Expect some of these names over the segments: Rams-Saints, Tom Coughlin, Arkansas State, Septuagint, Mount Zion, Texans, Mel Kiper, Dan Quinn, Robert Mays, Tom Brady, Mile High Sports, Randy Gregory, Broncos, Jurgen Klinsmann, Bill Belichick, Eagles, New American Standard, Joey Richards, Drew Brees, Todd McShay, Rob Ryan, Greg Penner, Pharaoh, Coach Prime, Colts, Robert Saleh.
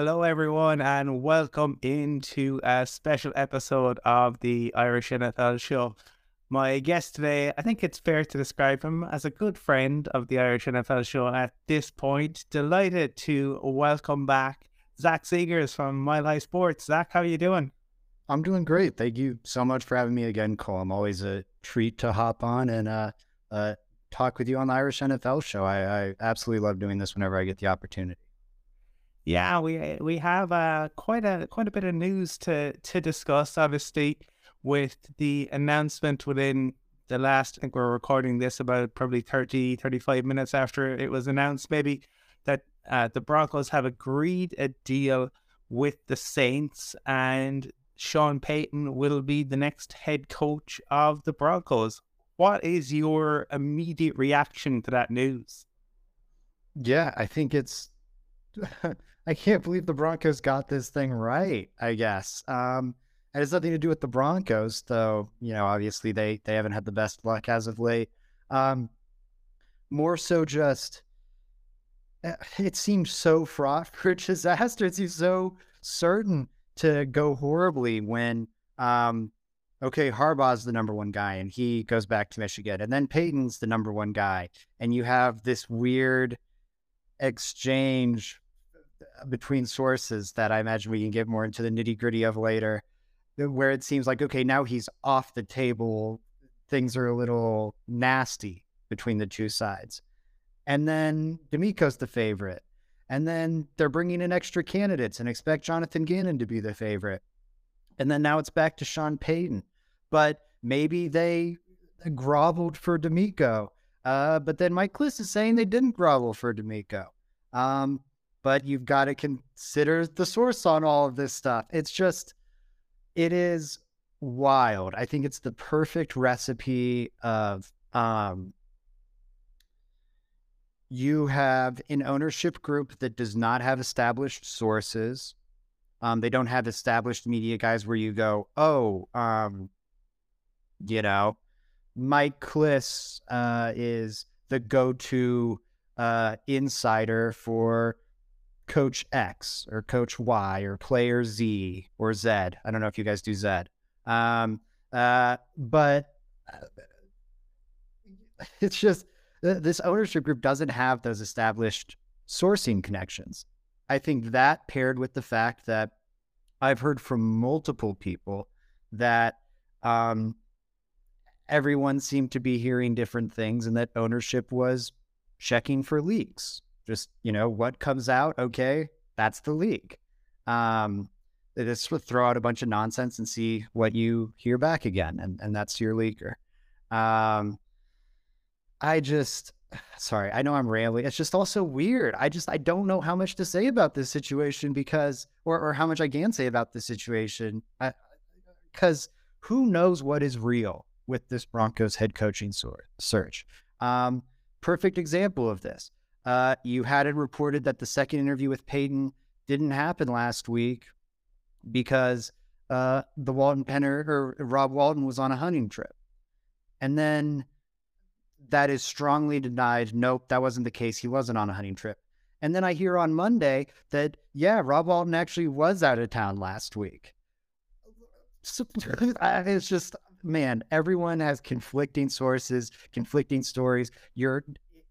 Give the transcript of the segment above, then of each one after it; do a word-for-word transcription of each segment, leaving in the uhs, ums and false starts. Hello everyone and welcome into a special episode of the Irish N F L Show. My guest today, I think it's fair to describe him as a good friend of the Irish N F L Show at this point. Delighted to welcome back Zach Ziegler from Mile High Sports. Zach, how are you doing? I'm doing great. Thank you so much for having me again, Cole. I'm always a treat to hop on and uh, uh, talk with you on the Irish N F L Show. I, I absolutely love doing this whenever I get the opportunity. Yeah, we we have uh, quite a quite a bit of news to to discuss. Obviously, with the announcement within the last, I think we're recording this about probably thirty, thirty-five minutes after it was announced, maybe that uh, the Broncos have agreed a deal with the Saints, and Sean Payton will be the next head coach of the Broncos. What is your immediate reaction to that news? Yeah, I think it's. I can't believe the Broncos got this thing right, I guess. Um, it has nothing to do with the Broncos, though, you know, obviously they, they haven't had the best luck as of late. Um, more so just, it seems so fraught for disaster. It seems so certain to go horribly when, um, okay, Harbaugh's the number one guy and he goes back to Michigan. And then Peyton's the number one guy. And you have this weird exchange between sources that I imagine we can get more into the nitty gritty of later, where it seems like, okay, now he's off the table. Things are a little nasty between the two sides. And then DeMeco's the favorite. And then they're bringing in extra candidates and expect Jonathan Gannon to be the favorite. And then now it's back to Sean Payton, but maybe they groveled for DeMeco. Uh, but then Mike Kliss is saying they didn't grovel for DeMeco. Um, But you've got to consider the source on all of this stuff. It's just, it is wild. I think it's the perfect recipe of um, you have an ownership group that does not have established sources. Um, they don't have established media guys where you go, oh, um, you know, Mike Kliss uh, is the go-to uh, insider for Coach X or Coach Y or Player Z or Z. I don't know if you guys do Z. Um, uh, but it's just this ownership group doesn't have those established sourcing connections. I think that paired with the fact that I've heard from multiple people that um, everyone seemed to be hearing different things and that ownership was checking for leaks. Just, you know, what comes out, okay, that's the leak. Um, they just throw out a bunch of nonsense and see what you hear back again, and, and that's your leaker. Um, I just, sorry, I know I'm rambling. It's just also weird. I just, I don't know how much to say about this situation because, or, or how much I can say about this situation because who knows what is real with this Broncos head coaching search. Um, perfect example of this. Uh, you had it reported that the second interview with Payton didn't happen last week because uh, the Walden Penner or Rob Walden was on a hunting trip. And then that is strongly denied. Nope, that wasn't the case. He wasn't on a hunting trip. And then I hear on Monday that, yeah, Rob Walden actually was out of town last week. So, it's just, man, everyone has conflicting sources, conflicting stories. You're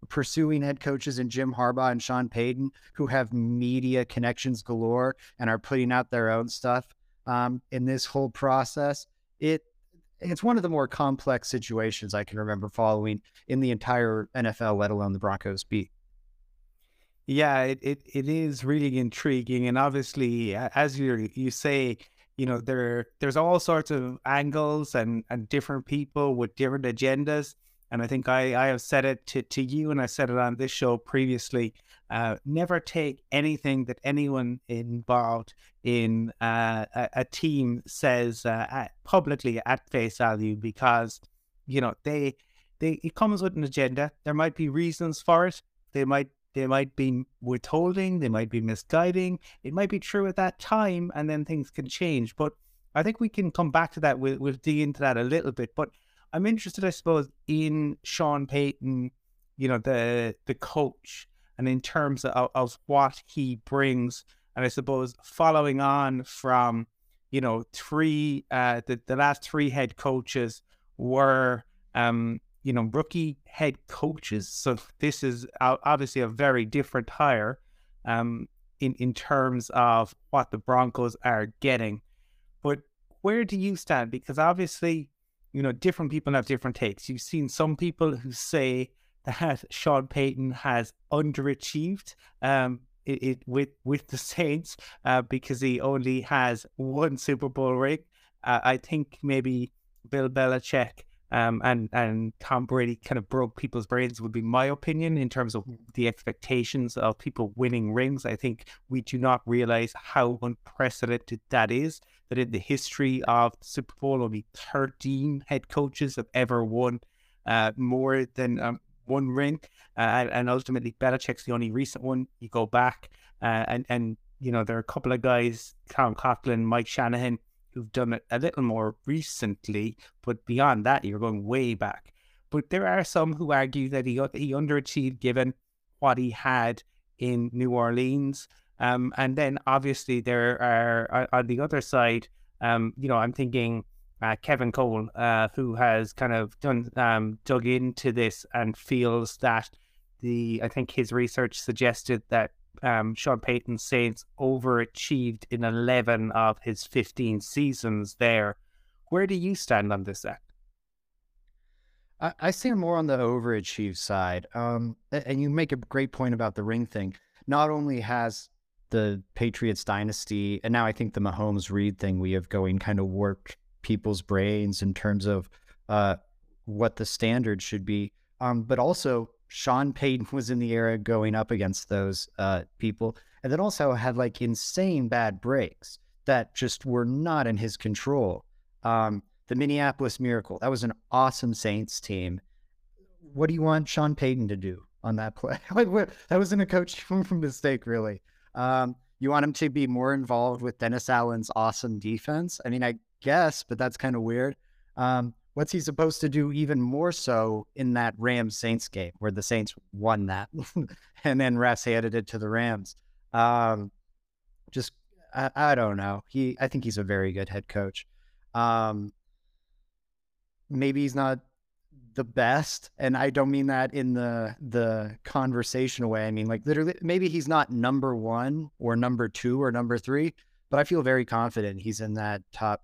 pursuing head coaches in Jim Harbaugh and Sean Payton who have media connections galore and are putting out their own stuff um, in this whole process. It It's one of the more complex situations I can remember following in the entire N F L, let alone the Broncos beat. Yeah, it it, it is really intriguing. And obviously, as you you say, you know, there there's all sorts of angles and, and different people with different agendas. And I think I, I have said it to, to you and I said it on this show previously, uh, never take anything that anyone involved in uh, a, a team says uh, publicly at face value because, you know, they they it comes with an agenda. There might be reasons for it. They might they might be withholding. They might be misguiding. It might be true at that time and then things can change. But I think we can come back to that. We'll, we'll dig into that a little bit. But I'm interested, I suppose, in Sean Payton, you know, the the coach, and in terms of, of what he brings And I suppose following on from, you know, three, uh, the, the last three head coaches were, um, you know, rookie head coaches. So this is obviously a very different hire um, in, in terms of what the Broncos are getting. But where do you stand? Because obviously, you know, different people have different takes. You've seen some people who say that Sean Payton has underachieved um, it, it, with with the Saints uh, because he only has one Super Bowl ring. Uh, I think maybe Bill Belichick um, and, and Tom Brady kind of broke people's brains, would be my opinion, in terms of the expectations of people winning rings. I think we do not realize how unprecedented that is, that in the history of the Super Bowl, only thirteen head coaches have ever won uh, more than... Um, one ring, uh, and ultimately Belichick's the only recent one. You go back uh, and, and you know, there are a couple of guys, Tom Coughlin, Mike Shanahan, who've done it a little more recently, but beyond that, you're going way back. But there are some who argue that he, he underachieved given what he had in New Orleans. Um, and then obviously there are, on the other side, um, you know, I'm thinking... Uh, Kevin Cole, uh, who has kind of done um, dug into this and feels that the, I think his research suggested that um, Sean Payton's Saints overachieved in eleven of his fifteen seasons there. Where do you stand on this, Zach? I, I see more on the overachieved side. Um, and you make a great point about the ring thing. Not only has the Patriots dynasty, and now I think the Mahomes Reid thing we have going kind of warped people's brains in terms of uh, what the standard should be. Um, but also, Sean Payton was in the era going up against those uh, people, and then also had like insane bad breaks that just were not in his control. Um, the Minneapolis Miracle, that was an awesome Saints team. What do you want Sean Payton to do on that play? Like, what, that wasn't a coaching mistake, really. Um, you want him to be more involved with Dennis Allen's awesome defense? I mean, I guess, but that's kind of weird. Um, what's he supposed to do even more so in that Rams-Saints game where the Saints won that and then Russ handed it to the Rams? Um, just, I, I don't know. He, I think he's a very good head coach. Um, maybe he's not the best, and I don't mean that in the, the conversational way. I mean, like, literally, maybe he's not number one or number two or number three, but I feel very confident he's in that top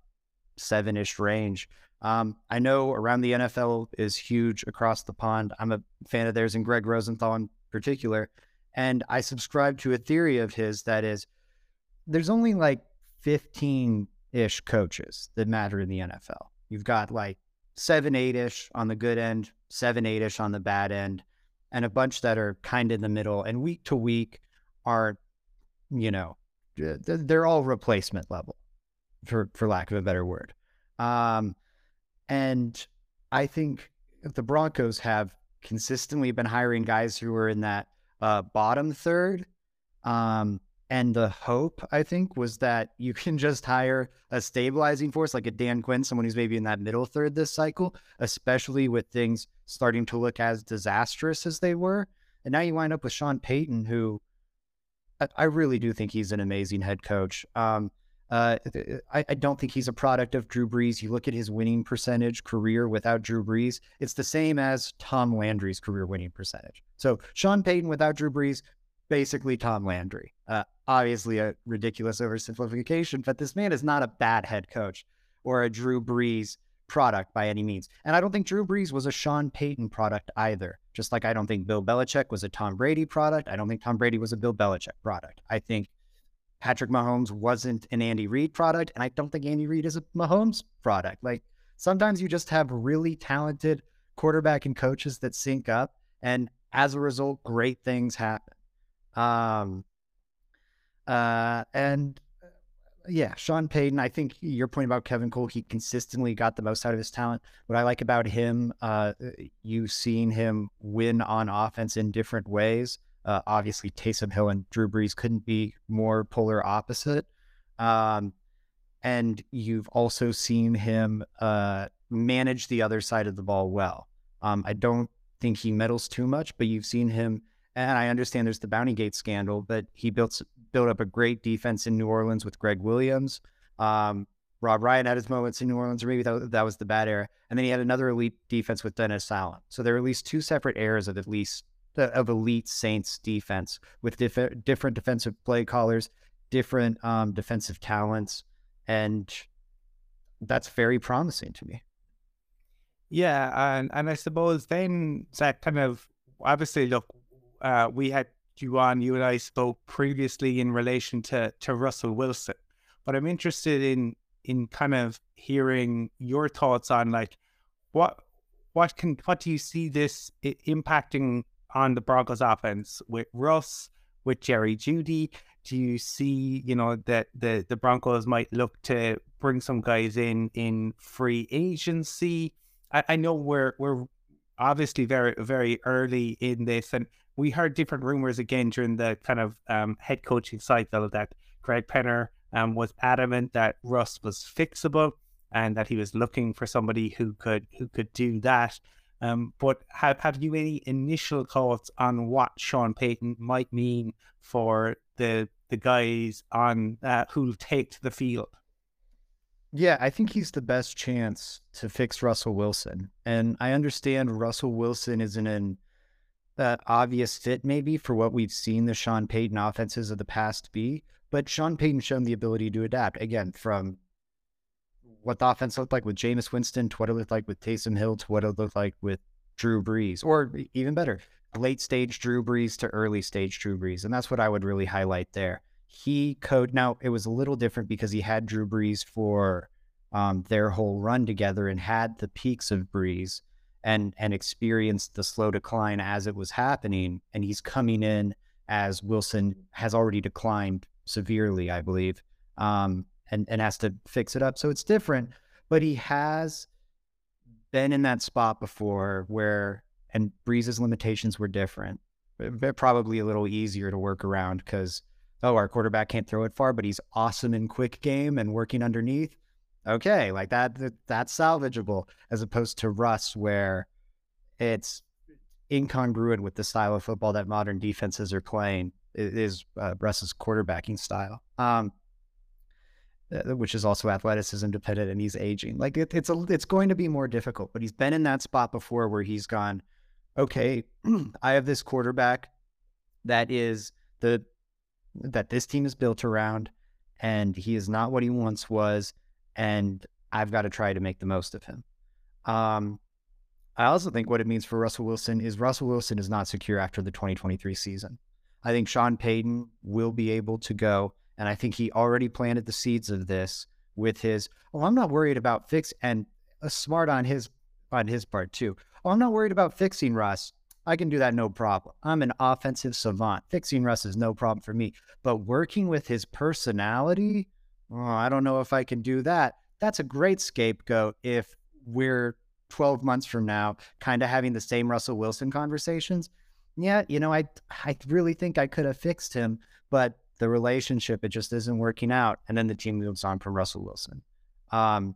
seven-ish range. Um, I know Around the N F L is huge across the pond. I'm a fan of theirs, and Greg Rosenthal in particular. And I subscribe to a theory of his that is, there's only like fifteen-ish coaches that matter in the N F L. You've got like seven, eight-ish on the good end, seven, eight-ish on the bad end, and a bunch that are kind of in the middle. And week to week are, you know, they're all replacement level, for, for lack of a better word. Um, and I think the Broncos have consistently been hiring guys who were in that uh, bottom third. Um, and the hope, I think, was that you can just hire a stabilizing force like a Dan Quinn, someone who's maybe in that middle third this cycle, especially with things starting to look as disastrous as they were. And now you wind up with Sean Payton, who... I really do think he's an amazing head coach. Um, uh, I, I don't think he's a product of Drew Brees. You look at his winning percentage career without Drew Brees, it's the same as Tom Landry's career winning percentage. So Sean Payton without Drew Brees, basically Tom Landry. Uh, obviously a ridiculous oversimplification, but this man is not a bad head coach or a Drew Brees product by any means. And I don't think Drew Brees was a Sean Payton product either. Just like I don't think Bill Belichick was a Tom Brady product. I don't think Tom Brady was a Bill Belichick product. I think Patrick Mahomes wasn't an Andy Reid product, and I don't think Andy Reid is a Mahomes product. Like, sometimes you just have really talented quarterback and coaches that sync up, and as a result, great things happen. Um, uh, and yeah, Sean Payton, I think your point about Kevin Cole, he consistently got the most out of his talent. What I like about him, uh, you've seen him win on offense in different ways. Uh, obviously, Taysom Hill and Drew Brees couldn't be more polar opposite. Um, and you've also seen him uh, manage the other side of the ball well. Um, I don't think he meddles too much, but you've seen him and I understand there's the Bounty Gate scandal, but he built built up a great defense in New Orleans with Greg Williams. Um, Rob Ryan had his moments in New Orleans, or maybe that, that was the bad era. And then he had another elite defense with Dennis Allen. So there are at least two separate eras of at least of elite Saints defense with diff different defensive play callers, different um, defensive talents, and that's very promising to me. Yeah, and, and I suppose then that kind of, obviously, look, uh, we had you on, you and I spoke previously in relation to, to Russell Wilson, but I'm interested in in kind of hearing your thoughts on, like, what what can what do you see this impacting on the Broncos offense with Russ, with Jerry Jeudy? Do you see, you know, that the, the Broncos might look to bring some guys in in free agency? I, I know we're we're obviously very, very early in this, and we heard different rumors again during the kind of um, head coaching cycle that Greg Penner Um, was adamant that Russ was fixable and that he was looking for somebody who could who could do that. Um, but have, have you any initial thoughts on what Sean Payton might mean for the the guys on uh, who'll take to the field? Yeah, I think he's the best chance to fix Russell Wilson, and I understand Russell Wilson isn't an uh, obvious fit maybe for what we've seen the Sean Payton offenses of the past be. But Sean Payton shown the ability to adapt, again, from what the offense looked like with Jameis Winston to what it looked like with Taysom Hill to what it looked like with Drew Brees, or even better, late-stage Drew Brees to early-stage Drew Brees. And that's what I would really highlight there. He code Now, it was a little different because he had Drew Brees for um, their whole run together and had the peaks of Brees and, and experienced the slow decline as it was happening. And he's coming in as Wilson has already declined severely, I believe, um, and, and has to fix it up. So it's different, but he has been in that spot before where, and Breeze's limitations were different, but probably a little easier to work around because, oh, our quarterback can't throw it far, but he's awesome in quick game and working underneath. Okay, like that, that that's salvageable, as opposed to Russ, where it's incongruent with the style of football that modern defenses are playing. Is uh, Russ's quarterbacking style, um, which is also athleticism dependent, and he's aging. Like it, it's a, it's going to be more difficult. But he's been in that spot before where he's gone, okay, I have this quarterback that is the that this team is built around, and he is not what he once was, and I've got to try to make the most of him. Um, I also think what it means for Russell Wilson is Russell Wilson is not secure after the twenty twenty-three season. I think Sean Payton will be able to go, and I think he already planted the seeds of this with his, oh, I'm not worried about fix, and a smart on his on his part too. Oh, I'm not worried about fixing Russ. I can do that no problem. I'm an offensive savant. Fixing Russ is no problem for me. But working with his personality, oh, I don't know if I can do that. That's a great scapegoat if we're twelve months from now kind of having the same Russell Wilson conversations. Yeah, you know, I I really think I could have fixed him, but the relationship, it just isn't working out. And then the team moves on from Russell Wilson. Um,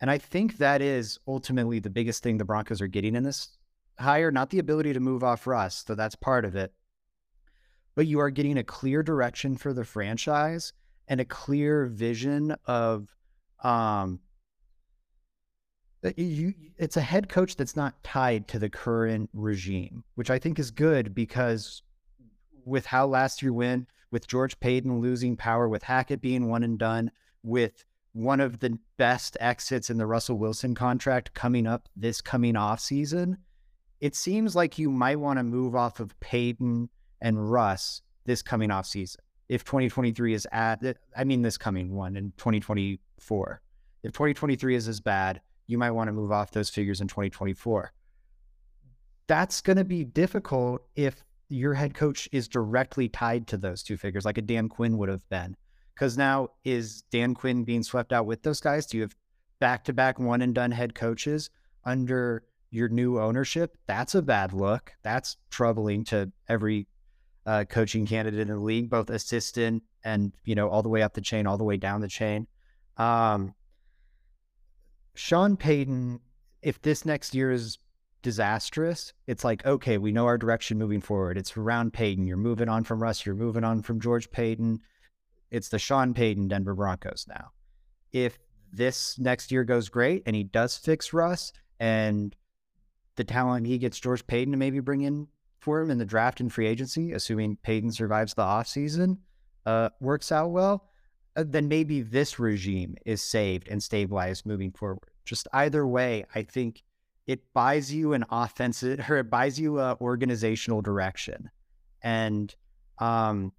and I think that is ultimately the biggest thing the Broncos are getting in this hire, not the ability to move off Russ, so that's part of it. But you are getting a clear direction for the franchise and a clear vision of um, You, it's a head coach that's not tied to the current regime, which I think is good because with how last year went, with George Payton losing power, with Hackett being one and done, with one of the best exits in the Russell Wilson contract coming up this coming off season, it seems like you might want to move off of Payton and Russ this coming off season. If twenty twenty-three is at, I mean, this coming one in twenty twenty-four, if twenty twenty-three is as bad, you might want to move off those figures in twenty twenty-four. That's going to be difficult if your head coach is directly tied to those two figures, like a Dan Quinn would have been. Because now, is Dan Quinn being swept out with those guys? Do you have back-to-back one-and-done head coaches under your new ownership? That's a bad look. That's troubling to every uh, coaching candidate in the league, both assistant and, you know, all the way up the chain, all the way down the chain. Um, Sean Payton, if this next year is disastrous, it's like, okay, we know our direction moving forward. It's around Payton. You're moving on from Russ. You're moving on from George Payton. It's the Sean Payton Denver Broncos now. If this next year goes great and he does fix Russ and the talent he gets George Payton to maybe bring in for him in the draft and free agency, assuming Payton survives the offseason, uh, works out well, uh, then maybe this regime is saved and stabilized moving forward. Just either way, I think it buys you an offensive, or it buys you an organizational direction. And um,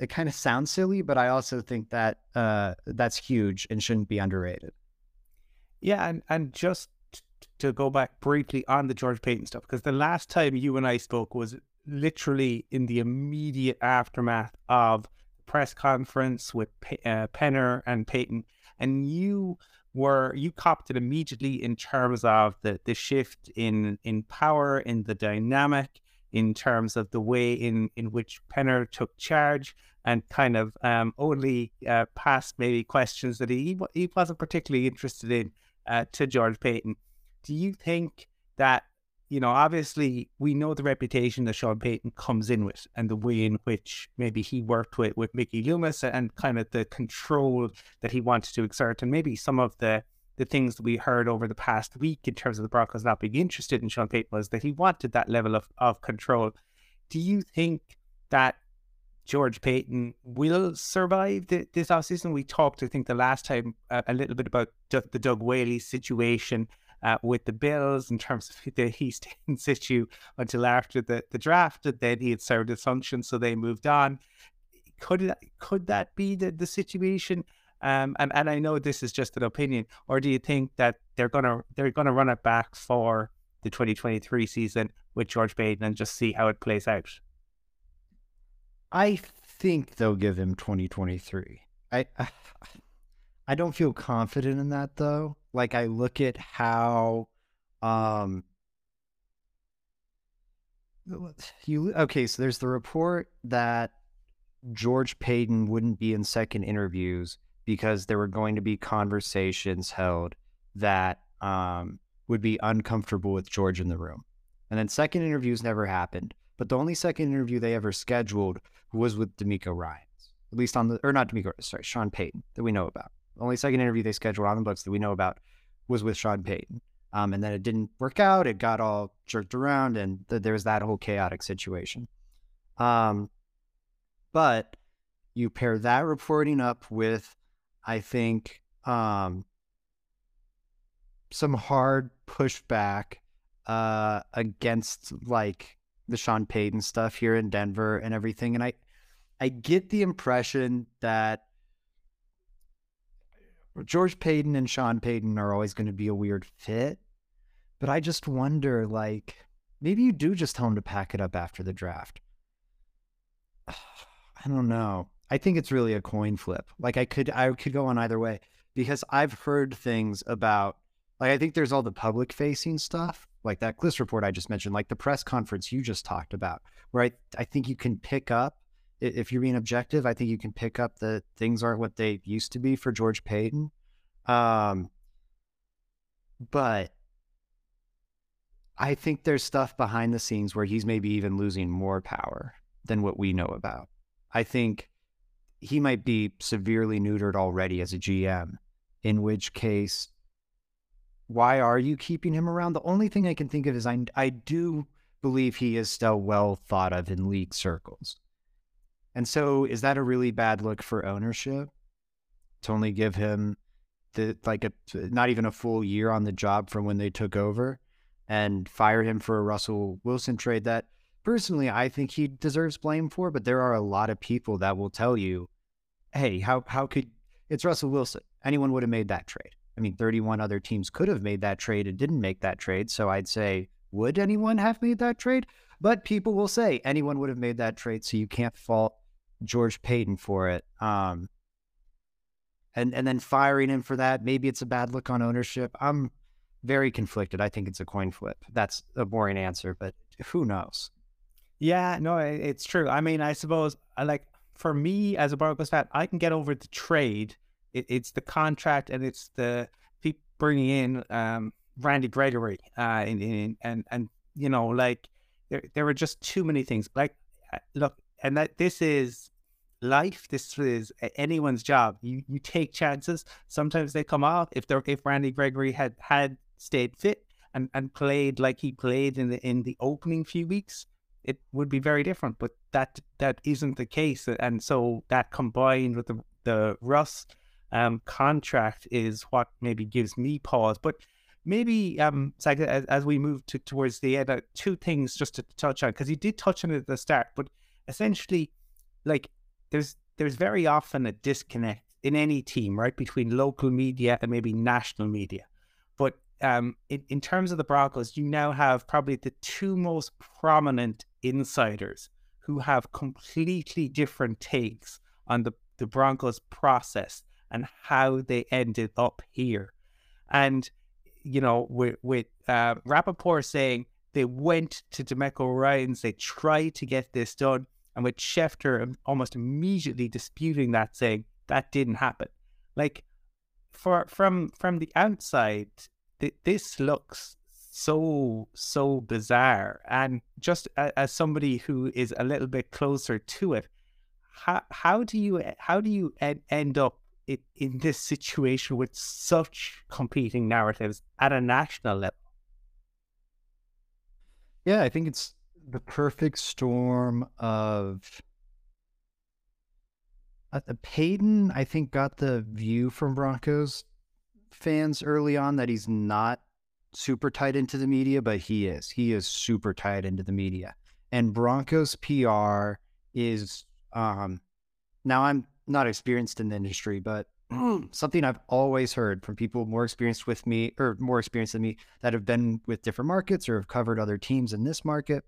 it kind of sounds silly, but I also think that uh, that's huge and shouldn't be underrated. Yeah, and, and just to go back briefly on the George Payton stuff, because the last time you and I spoke was literally in the immediate aftermath of the press conference with P- uh, Penner and Payton, and you... were you copped it immediately in terms of the, the shift in, in power, in the dynamic, in terms of the way in, in which Penner took charge and kind of um, only uh, passed maybe questions that he he wasn't particularly interested in uh, to George Payton. Do you think that, you know, obviously we know the reputation that Sean Payton comes in with and the way in which maybe he worked with, with Mickey Loomis and kind of the control that he wanted to exert, and maybe some of the, the things that we heard over the past week in terms of the Broncos not being interested in Sean Payton was that he wanted that level of, of control. Do you think that George Payton will survive the, this offseason? We talked, I think, the last time uh, a little bit about D- the Doug Whaley situation Uh, with the Bills in terms of the, he stayed in situ until after the, the draft, and then he had served his function, so they moved on. Could that, could that be the, the situation? Um, and, and I know this is just an opinion, or do you think that they're gonna they're gonna run it back for the twenty twenty-three season with George Payton and just see how it plays out? I think they'll give him twenty twenty-three. I I, I don't feel confident in that though. Like, I look at how, um, you okay, so there's the report that George Payton wouldn't be in second interviews because there were going to be conversations held that um, would be uncomfortable with George in the room. And then second interviews never happened. But the only second interview they ever scheduled was with DeMeco Ryans, at least on the, or not DeMeco, sorry, Sean Payton, that we know about. The only second interview they scheduled on the books that we know about was with Sean Payton. Um, and then it didn't work out. It got all jerked around, and th- there was that whole chaotic situation. Um, but you pair that reporting up with, I think, um, some hard pushback uh, against, like, the Sean Payton stuff here in Denver and everything. And I, I get the impression that George Payton and Sean Payton are always going to be a weird fit, but I just wonder, like, maybe you do just tell him to pack it up after the draft. I don't know. I think it's really a coin flip. Like, I could, I could go on either way, because I've heard things about, like, I think there's all the public facing stuff, like that Kliss report I just mentioned, like the press conference you just talked about, where I, I think you can pick up, if you're being objective, I think you can pick up that things aren't what they used to be for George Payton. Um, but I think there's stuff behind the scenes where he's maybe even losing more power than what we know about. I think he might be severely neutered already as a G M, in which case, why are you keeping him around? The only thing I can think of is I, I do believe he is still well thought of in league circles. And so is that a really bad look for ownership to only give him the, like, a, not even a full year on the job from when they took over, and fire him for a Russell Wilson trade that personally I think he deserves blame for, but there are a lot of people that will tell you, hey, how, how could, it's Russell Wilson. Anyone would have made that trade. I mean, thirty-one other teams could have made that trade and didn't make that trade. So I'd say, would anyone have made that trade? But people will say anyone would have made that trade. So you can't fault George Payton for it, um, and and then firing him for that. Maybe it's a bad look on ownership. I'm very conflicted. I think it's a coin flip. That's a boring answer, but who knows? Yeah, no, it's true. I mean, I suppose, like, for me as a Broncos fan, I can get over the trade. It, it's the contract, and it's the people bringing in um, Randy Gregory, uh, and, and, and, and, you know, like there, there were just too many things. Like, look, and that this is life. This is anyone's job. You, you take chances. Sometimes they come off. If they're, if Randy Gregory had, had stayed fit and, and played like he played in the, in the opening few weeks, it would be very different, but that, that isn't the case. And so that combined with the, the Russ um, contract is what maybe gives me pause. But maybe um, Zach, as, as we move to, towards the end, uh, two things just to touch on, because you did touch on it at the start, but essentially, like there's there's very often a disconnect in any team, right, between local media and maybe national media. But um, in, in terms of the Broncos, you now have probably the two most prominent insiders who have completely different takes on the, the Broncos process and how they ended up here. And, you know, with, with uh, Rappaport saying they went to DeMeco Ryans, they tried to get this done, and with Schefter almost immediately disputing that, saying that didn't happen. Like, for from from the outside, th this looks so, so bizarre. And just as, as somebody who is a little bit closer to it, how how do you how do you end up in, in this situation with such competing narratives at a national level? Yeah, I think it's the perfect storm of uh, Payton. I think got the view from Broncos fans early on that he's not super tied into the media, but he is. He is super tied into the media, and Broncos P R is. Um, now I'm not experienced in the industry, but something I've always heard from people more experienced with me or more experienced than me that have been with different markets or have covered other teams in this market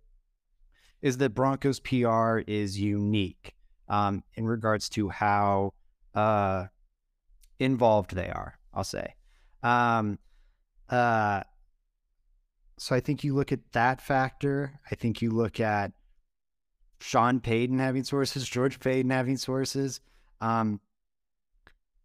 is that Broncos P R is unique, um, in regards to how, uh, involved they are, I'll say. Um, uh, so I think you look at that factor. I think you look at Sean Payton having sources, George Payton having sources, um,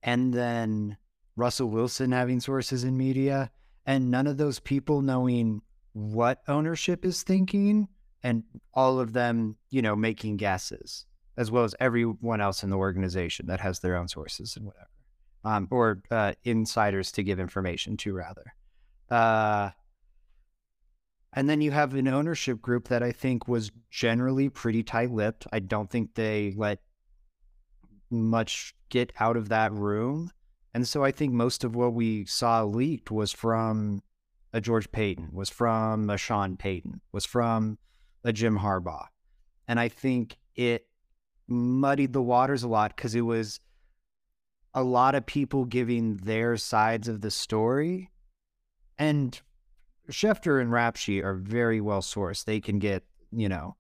and then Russell Wilson having sources in media, and none of those people knowing what ownership is thinking, and all of them, you know, making guesses, as well as everyone else in the organization that has their own sources and whatever, um, or uh, insiders to give information to, rather. Uh, And then you have an ownership group that I think was generally pretty tight-lipped. I don't think they let much get out of that room. And so I think most of what we saw leaked was from a George Payton, was from a Sean Payton, was from a Jim Harbaugh. And I think it muddied the waters a lot because it was a lot of people giving their sides of the story. And Schefter and Rapshi are very well sourced. They can get, you know,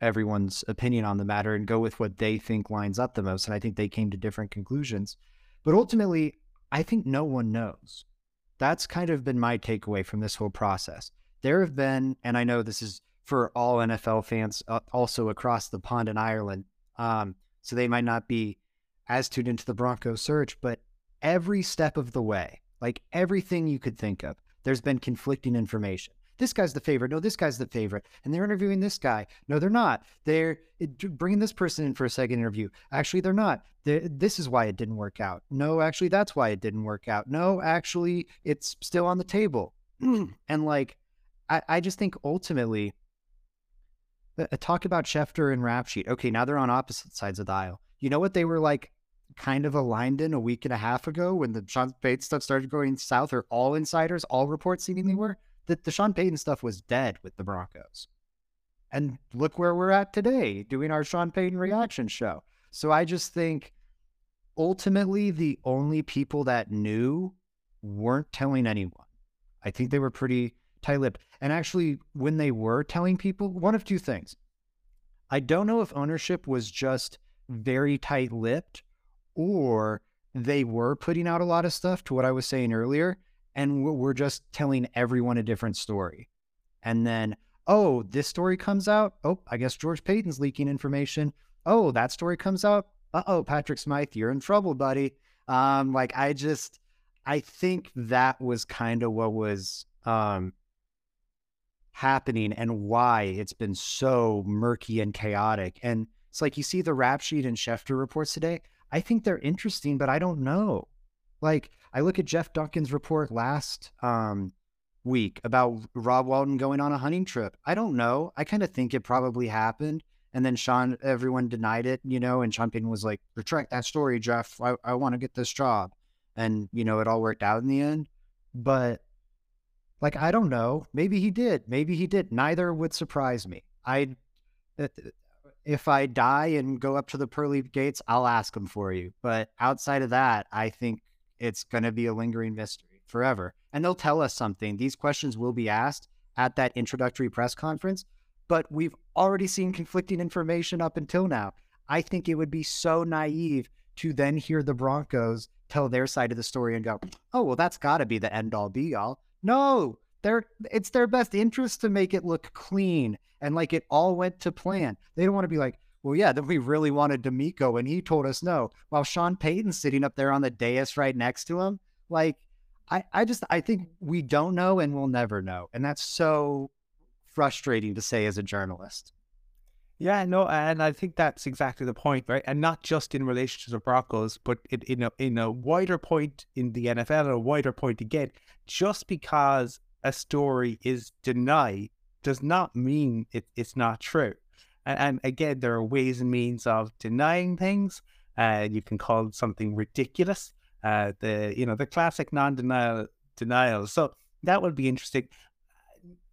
everyone's opinion on the matter and go with what they think lines up the most. And I think they came to different conclusions. But ultimately, I think no one knows. That's kind of been my takeaway from this whole process. There have been, and I know this is for all N F L fans, uh, also across the pond in Ireland, um, so they might not be as tuned into the Broncos search, but every step of the way, like everything you could think of, there's been conflicting information. This guy's the favorite. No, this guy's the favorite. And they're interviewing this guy. No, they're not. They're bringing this person in for a second interview. Actually, they're not. They're, this is why it didn't work out. No, actually, that's why it didn't work out. No, actually, it's still on the table. And like, I, I just think ultimately, uh, talk about Schefter and Rapsheet. Okay, now they're on opposite sides of the aisle. You know what they were like? Kind of aligned in a week and a half ago when the Sean Payton stuff started going south, or all insiders, all reports seemingly were, that the Sean Payton stuff was dead with the Broncos. And look where we're at today, doing our Sean Payton reaction show. So I just think ultimately the only people that knew weren't telling anyone. I think they were pretty tight-lipped. And actually, when they were telling people, one of two things. I don't know if ownership was just very tight-lipped, or they were putting out a lot of stuff to what I was saying earlier, and we're just telling everyone a different story. And then, oh, this story comes out. Oh, I guess George Payton's leaking information. Oh, that story comes out. Uh-oh, Patrick Smythe, you're in trouble, buddy. Um, like, I just, I think that was kind of what was um, happening and why it's been so murky and chaotic. And it's like, you see the rap sheet and Schefter reports today. I think they're interesting, but I don't know. Like, I look at Jeff Duncan's report last um, week about Rob Walden going on a hunting trip. I don't know. I kind of think it probably happened. And then Sean, everyone denied it, you know, and Sean Payton was like, retract that story, Jeff. I, I want to get this job. And, you know, it all worked out in the end. But, like, I don't know. Maybe he did. Maybe he did. Neither would surprise me. I, if I die and go up to the pearly gates, I'll ask him for you. But outside of that, I think it's going to be a lingering mystery forever. And they'll tell us something. These questions will be asked at that introductory press conference. But we've already seen conflicting information up until now. I think it would be so naive to then hear the Broncos tell their side of the story and go, oh, well, that's got to be the end-all, be-all. No, they're, it's their best interest to make it look clean and like it all went to plan. They don't want to be like, well, yeah, then we really wanted DeMeco and he told us no, while Sean Payton's sitting up there on the dais right next to him. Like, I, I just, I think we don't know and we'll never know. And that's so frustrating to say as a journalist. Yeah, no, and I think that's exactly the point, right? And not just in relation to the Broncos, but in, in, a, in a wider point in the N F L, a wider point again, just because a story is denied does not mean it, it's not true. And, and again, there are ways and means of denying things. Uh, you can call something ridiculous, uh, the you know the classic non-denial denial. So that would be interesting.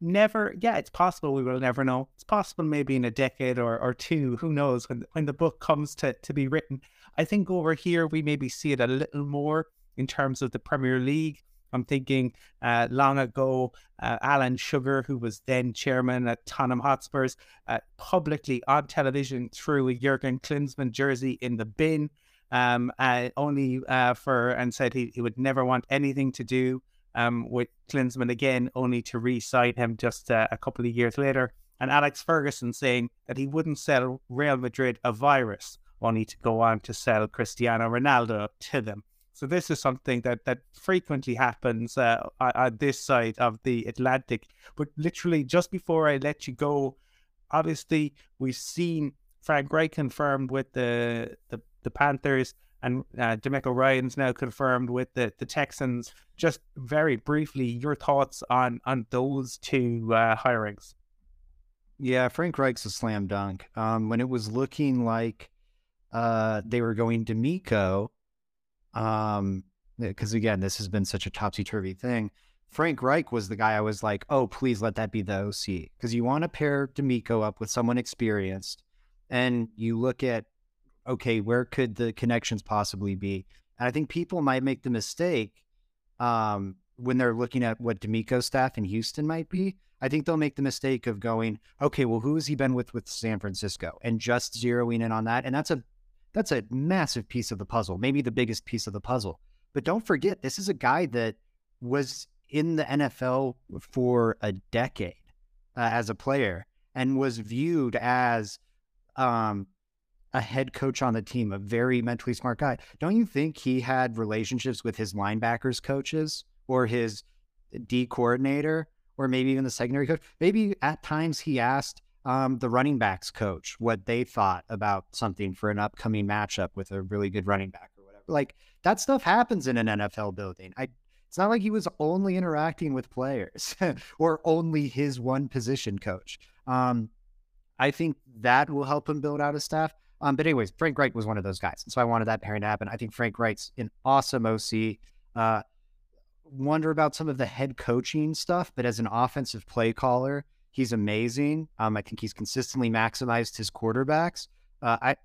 Never, yeah, it's possible we will never know. It's possible maybe in a decade or, or two, who knows, when, when the book comes to, to be written. I think over here we maybe see it a little more in terms of the Premier League. I'm thinking uh, long ago, uh, Alan Sugar, who was then chairman at Tottenham Hotspurs, uh, publicly on television threw a Jurgen Klinsmann jersey in the bin um, uh, only uh, for, and said he, he would never want anything to do Um, with Klinsmann again, only to re-sign him just uh, a couple of years later. And Alex Ferguson saying that he wouldn't sell Real Madrid a virus, only to go on to sell Cristiano Ronaldo to them. So this is something that, that frequently happens uh, on this side of the Atlantic. But literally, just before I let you go, obviously, we've seen Frank Reich confirmed with the, the, the Panthers, and uh, DeMeco Ryans now confirmed with the, the Texans. Just very briefly, your thoughts on, on those two uh, hirings? Yeah, Frank Reich's a slam dunk. Um, when it was looking like uh, they were going DeMeco, um, because again, this has been such a topsy-turvy thing, Frank Reich was the guy I was like, oh, please let that be the O C. Because you want to pair DeMeco up with someone experienced, and you look at, okay, where could the connections possibly be? And I think people might make the mistake um, when they're looking at what DeMeco's staff in Houston might be. I think they'll make the mistake of going, okay, well, who has he been with with San Francisco? And just zeroing in on that. And that's a that's a massive piece of the puzzle, maybe the biggest piece of the puzzle. But don't forget, this is a guy that was in the N F L for a decade uh, as a player and was viewed as um, a head coach on the team, a very mentally smart guy. Don't you think he had relationships with his linebackers coaches or his D coordinator or maybe even the secondary coach? Maybe at times he asked um, the running backs coach what they thought about something for an upcoming matchup with a really good running back or whatever. Like, that stuff happens in an N F L building. I, it's not like he was only interacting with players or only his one position coach. Um, I think that will help him build out his staff. Um, but anyways, Frank Reich was one of those guys. And so I wanted that pairing to happen. I think Frank Reich's an awesome O C. Uh, wonder about some of the head coaching stuff, but as an offensive play caller, he's amazing. Um, I think he's consistently maximized his quarterbacks. Uh, I,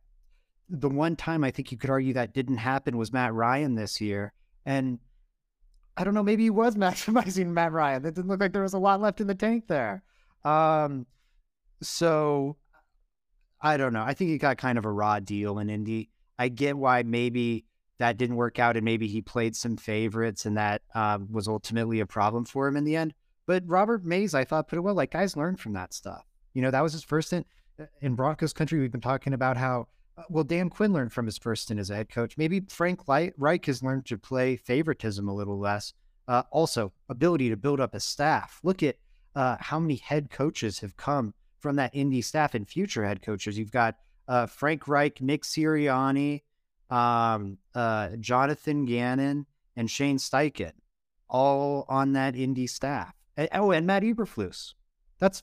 the one time I think you could argue that didn't happen was Matt Ryan this year. And I don't know, maybe he was maximizing Matt Ryan. It didn't look like there was a lot left in the tank there. Um, so... I don't know. I think he got kind of a raw deal in Indy. I get why maybe that didn't work out and maybe he played some favorites and that uh, was ultimately a problem for him in the end. But Robert Mays, I thought, put it well. Like, guys learn from that stuff. You know, that was his first in, in Broncos country. We've been talking about how Will Dan Quinn learn from his first stint as a head coach? Maybe Frank Reich has learned to play favoritism a little less. Uh, also, ability to build up a staff. Look at uh, how many head coaches have come from that Indy staff and future head coaches. You've got uh, Frank Reich, Nick Sirianni, um, uh, Jonathan Gannon, and Shane Steichen, all on that Indy staff. And, oh, and Matt Eberflus. That's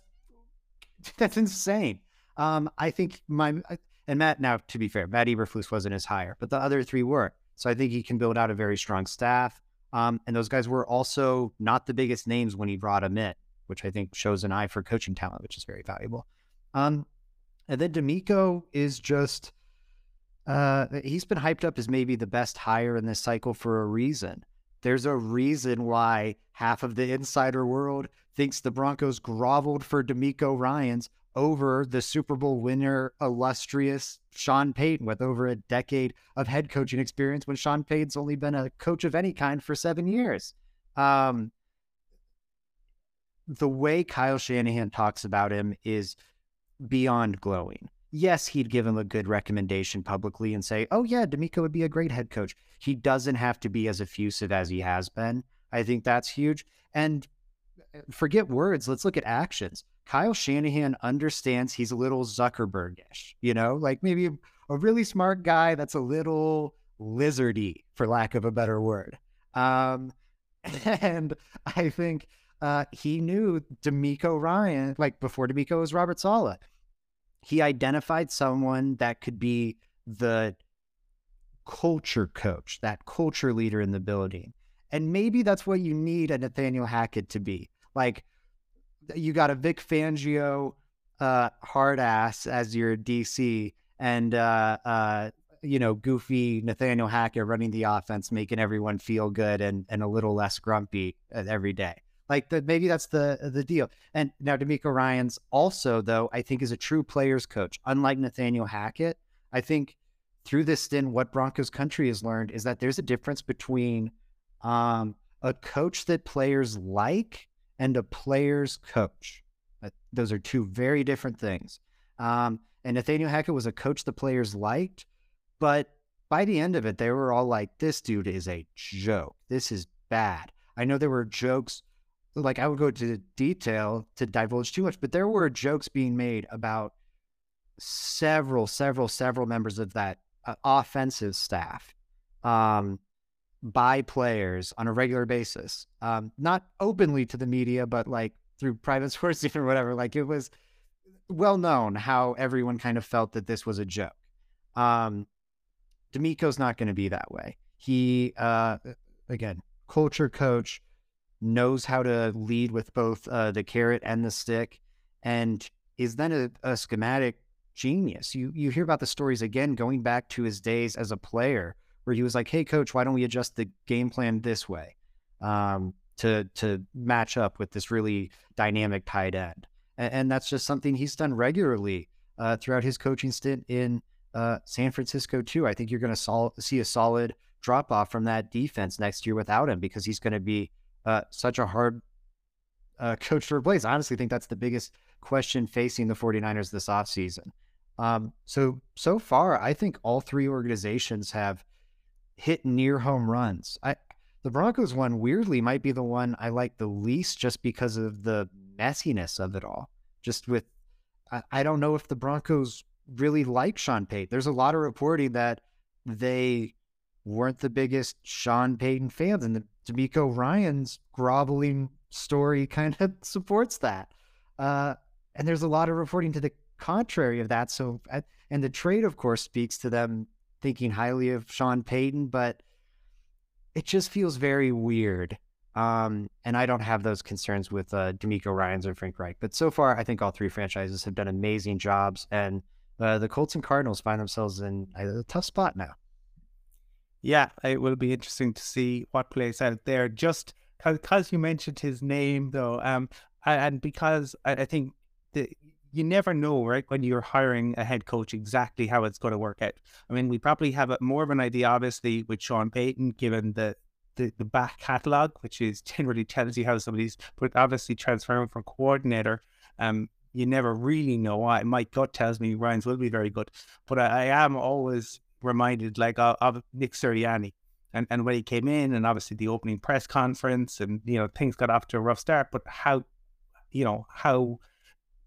that's insane. Um, I think my... I, And Matt, now, to be fair, Matt Eberflus wasn't as higher, but the other three were. So I think he can build out a very strong staff. Um, and those guys were also not the biggest names when he brought them in, which I think shows an eye for coaching talent, which is very valuable. Um, and then DeMeco is just, uh, he's been hyped up as maybe the best hire in this cycle for a reason. There's a reason why half of the insider world thinks the Broncos groveled for DeMeco Ryans over the Super Bowl winner, illustrious Sean Payton, with over a decade of head coaching experience, when Sean Payton's only been a coach of any kind for seven years. Um, the way Kyle Shanahan talks about him is beyond glowing. Yes, he'd give him a good recommendation publicly and say, oh yeah, DeMeco would be a great head coach. He doesn't have to be as effusive as he has been. I think that's huge. And forget words. Let's look at actions. Kyle Shanahan understands he's a little Zuckerberg-ish, you know, like maybe a really smart guy that's a little lizardy, for lack of a better word. Um, and I think uh, he knew DeMeco Ryans, like before DeMeco was Robert Saleh. He identified someone that could be the culture coach, that culture leader in the building. And maybe that's what you need a Nathaniel Hackett to be. Like, you got a Vic Fangio uh, hard ass as your D C, and, uh, uh, you know, goofy Nathaniel Hackett running the offense, making everyone feel good and, and a little less grumpy every day. Like, the, maybe that's the the deal. And now DeMeco Ryans also, though, I think is a true players coach. Unlike Nathaniel Hackett, I think through this stint, what Broncos country has learned is that there's a difference between um, a coach that players like and a player's coach. Those are two very different things. Um, and Nathaniel Hackett was a coach the players liked, but by the end of it, they were all like, this dude is a joke. This is bad. I know there were jokes, like I would go to detail to divulge too much, but there were jokes being made about several, several, several members of that uh, offensive staff. Um, by players on a regular basis, um, not openly to the media, but like through private sources or whatever. Like, it was well known how everyone kind of felt that this was a joke. Um, DeMeco's not going to be that way. He, uh, again, culture coach, knows how to lead with both uh, the carrot and the stick, and is then a, a schematic genius. You, you hear about the stories again, going back to his days as a player, where he was like, hey, coach, why don't we adjust the game plan this way um, to to match up with this really dynamic tight end? And, and that's just something he's done regularly uh, throughout his coaching stint in uh, San Francisco, too. I think you're going to sol- see a solid drop-off from that defense next year without him, because he's going to be uh, such a hard uh, coach to replace. I honestly think that's the biggest question facing the 49ers this offseason. Um, so, so far, I think all three organizations have hit near home runs. I, the Broncos one, weirdly, might be the one I like the least, just because of the messiness of it all. Just with, I, I don't know if the Broncos really like Sean Payton. There's a lot of reporting that they weren't the biggest Sean Payton fans, and the DeMeco Ryans groveling story kind of supports that. Uh, and there's a lot of reporting to the contrary of that. So, and the trade, of course, speaks to them thinking highly of Sean Payton, but it just feels very weird. Um, and I don't have those concerns with uh, DeMeco Ryans or Frank Reich. But so far, I think all three franchises have done amazing jobs, and uh, the Colts and Cardinals find themselves in a tough spot now. Yeah, it will be interesting to see what plays out there. Just because you mentioned his name, though, um, and because I think the you never know, right, when you're hiring a head coach exactly how it's going to work out. I mean, we probably have a, more of an idea, obviously, with Sean Payton, given the, the, the back catalogue, which is generally tells you how somebody's, but obviously transferring from coordinator, um, you never really know why. My gut tells me Ryans will be very good, but I, I am always reminded like of, of Nick Sirianni. And and when he came in, and obviously the opening press conference, and you know things got off to a rough start, but how, you know, how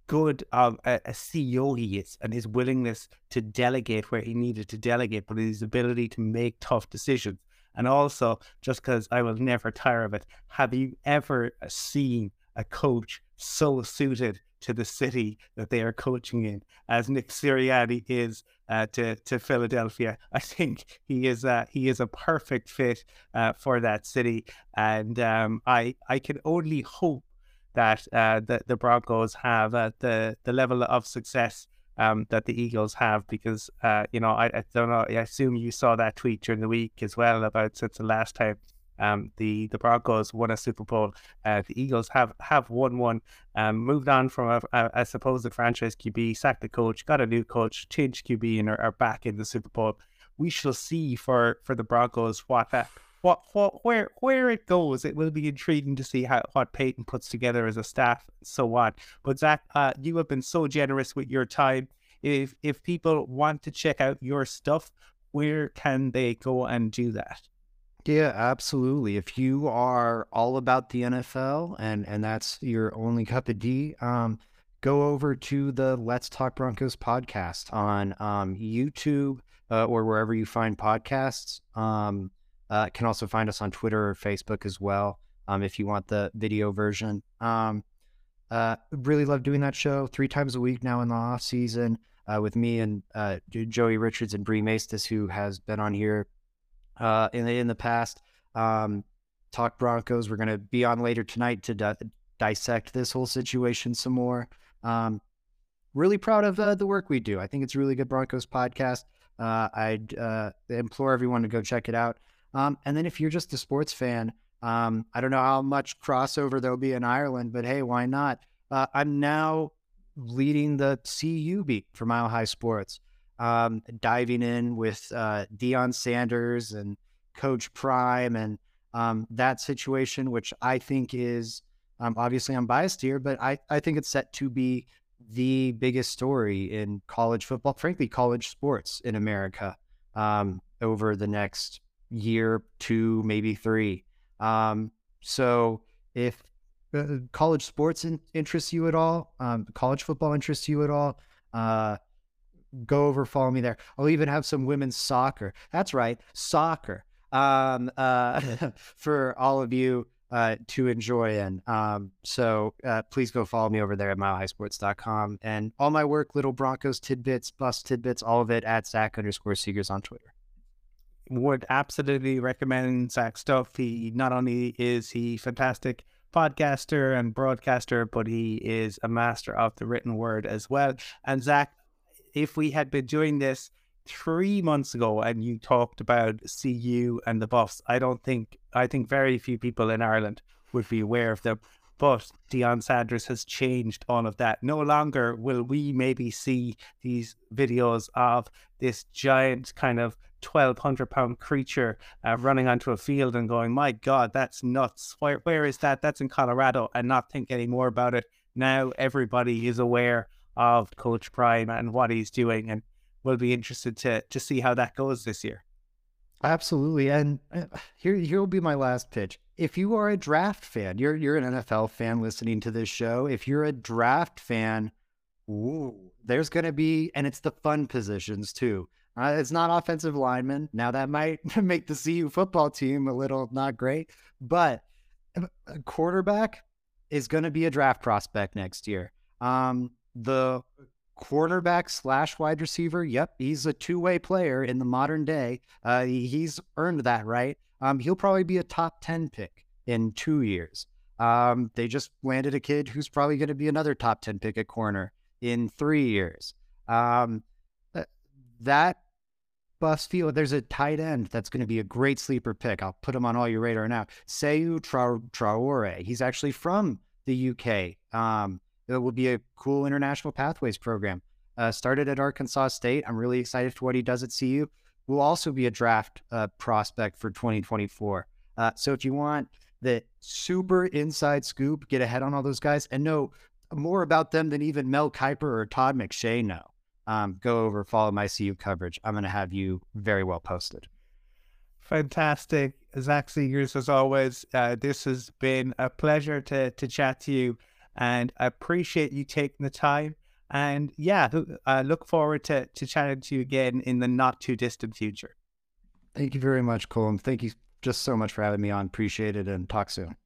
good of a, a C E O he is, and his willingness to delegate where he needed to delegate, but his ability to make tough decisions. And also, just because I will never tire of it, have you ever seen a coach so suited to the city that they are coaching in as Nick Sirianni is uh, to to Philadelphia? I think he is uh, he is a perfect fit uh, for that city, and um, I I can only hope that uh, the the Broncos have uh, the the level of success um, that the Eagles have, because uh, you know I, I don't know. I assume you saw that tweet during the week as well about since the last time. Um, the, the Broncos won a Super Bowl. Uh, the Eagles have, have won one, um, moved on from a, a, a supposed franchise Q B, sacked the coach, got a new coach, changed Q B, and are, are back in the Super Bowl. We shall see for, for the Broncos what, uh, what what where where it goes. It will be intriguing to see how what Payton puts together as a staff, so on. But Zach, uh, you have been so generous with your time. If if people want to check out your stuff, where can they go and do that? Yeah, absolutely. If you are all about the N F L and, and that's your only cup of D, um, go over to the Let's Talk Broncos podcast on um, YouTube uh, or wherever you find podcasts. Um, uh, can also find us on Twitter or Facebook as well, um, if you want the video version. Um, uh, really love doing that show three times a week now in the off season uh, with me and uh, Joey Richards and Bree Maestas, who has been on here Uh, in the, in the past. Um, talk Broncos. We're going to be on later tonight to di- dissect this whole situation some more. Um, really proud of uh, the work we do. I think it's a really good Broncos podcast. Uh, I'd uh, implore everyone to go check it out. Um, and then if you're just a sports fan, um, I don't know how much crossover there'll be in Ireland, but hey, why not? Uh, I'm now leading the C U beat for Mile High Sports. Um, diving in with uh, Deion Sanders and Coach Prime and um, that situation, which I think is, um, obviously I'm biased here, but I, I think it's set to be the biggest story in college football, frankly, college sports in America um, over the next year, two, maybe three. Um, so if uh, college sports in- interests you at all, um, college football interests you at all, uh, go over, follow me there. I'll even have some women's soccer. That's right, soccer. Um, uh, for all of you uh, to enjoy in. Um, so uh, please go follow me over there at mile high sports dot com. And all my work, little Broncos tidbits, bus tidbits, all of it at Zach underscore Seegers on Twitter. Would absolutely recommend Zach's stuff. He not only is he fantastic podcaster and broadcaster, but he is a master of the written word as well. And Zach, if we had been doing this three months ago and you talked about C U and the Buffs, I don't think, I think very few people in Ireland would be aware of them. But Deion Sanders has changed all of that. No longer will we maybe see these videos of this giant kind of twelve hundred pound creature uh, running onto a field and going, my God, that's nuts. Where, where is that? That's in Colorado, and not think any more about it. Now everybody is aware of Coach Prime and what he's doing, and we'll be interested to to see how that goes this year. Absolutely. And here here will be my last pitch. If you are a draft fan, you're you're an N F L fan listening to this show. If you're a draft fan, ooh, there's going to be, and it's the fun positions too. Uh, it's not offensive linemen. Now that might make the C U football team a little not great, but a quarterback is going to be a draft prospect next year. Um, The cornerback slash wide receiver, yep, he's a two-way player in the modern day. Uh, he's earned that right. Um, he'll probably be a top ten pick in two years. Um, they just landed a kid who's probably going to be another top ten pick at corner in three years. Um, that Buffs field, there's a tight end that's going to be a great sleeper pick. I'll put him on all your radar now. Sekou Traore, he's actually from the U K. Um, It will be a cool international pathways program. Uh, started at Arkansas State. I'm really excited for what he does at C U. Will also be a draft uh, prospect for twenty twenty-four. Uh, so if you want the super inside scoop, get ahead on all those guys. And no, more about them than even Mel Kiper or Todd McShay know. Um, go over, follow my C U coverage. I'm going to have you very well posted. Fantastic. Zach Seegers, as always, uh, this has been a pleasure to to chat to you, and I appreciate you taking the time. And yeah, I look forward to, to chatting to you again in the not too distant future. Thank you very much, Colm. Thank you just so much for having me on. Appreciate it, and talk soon.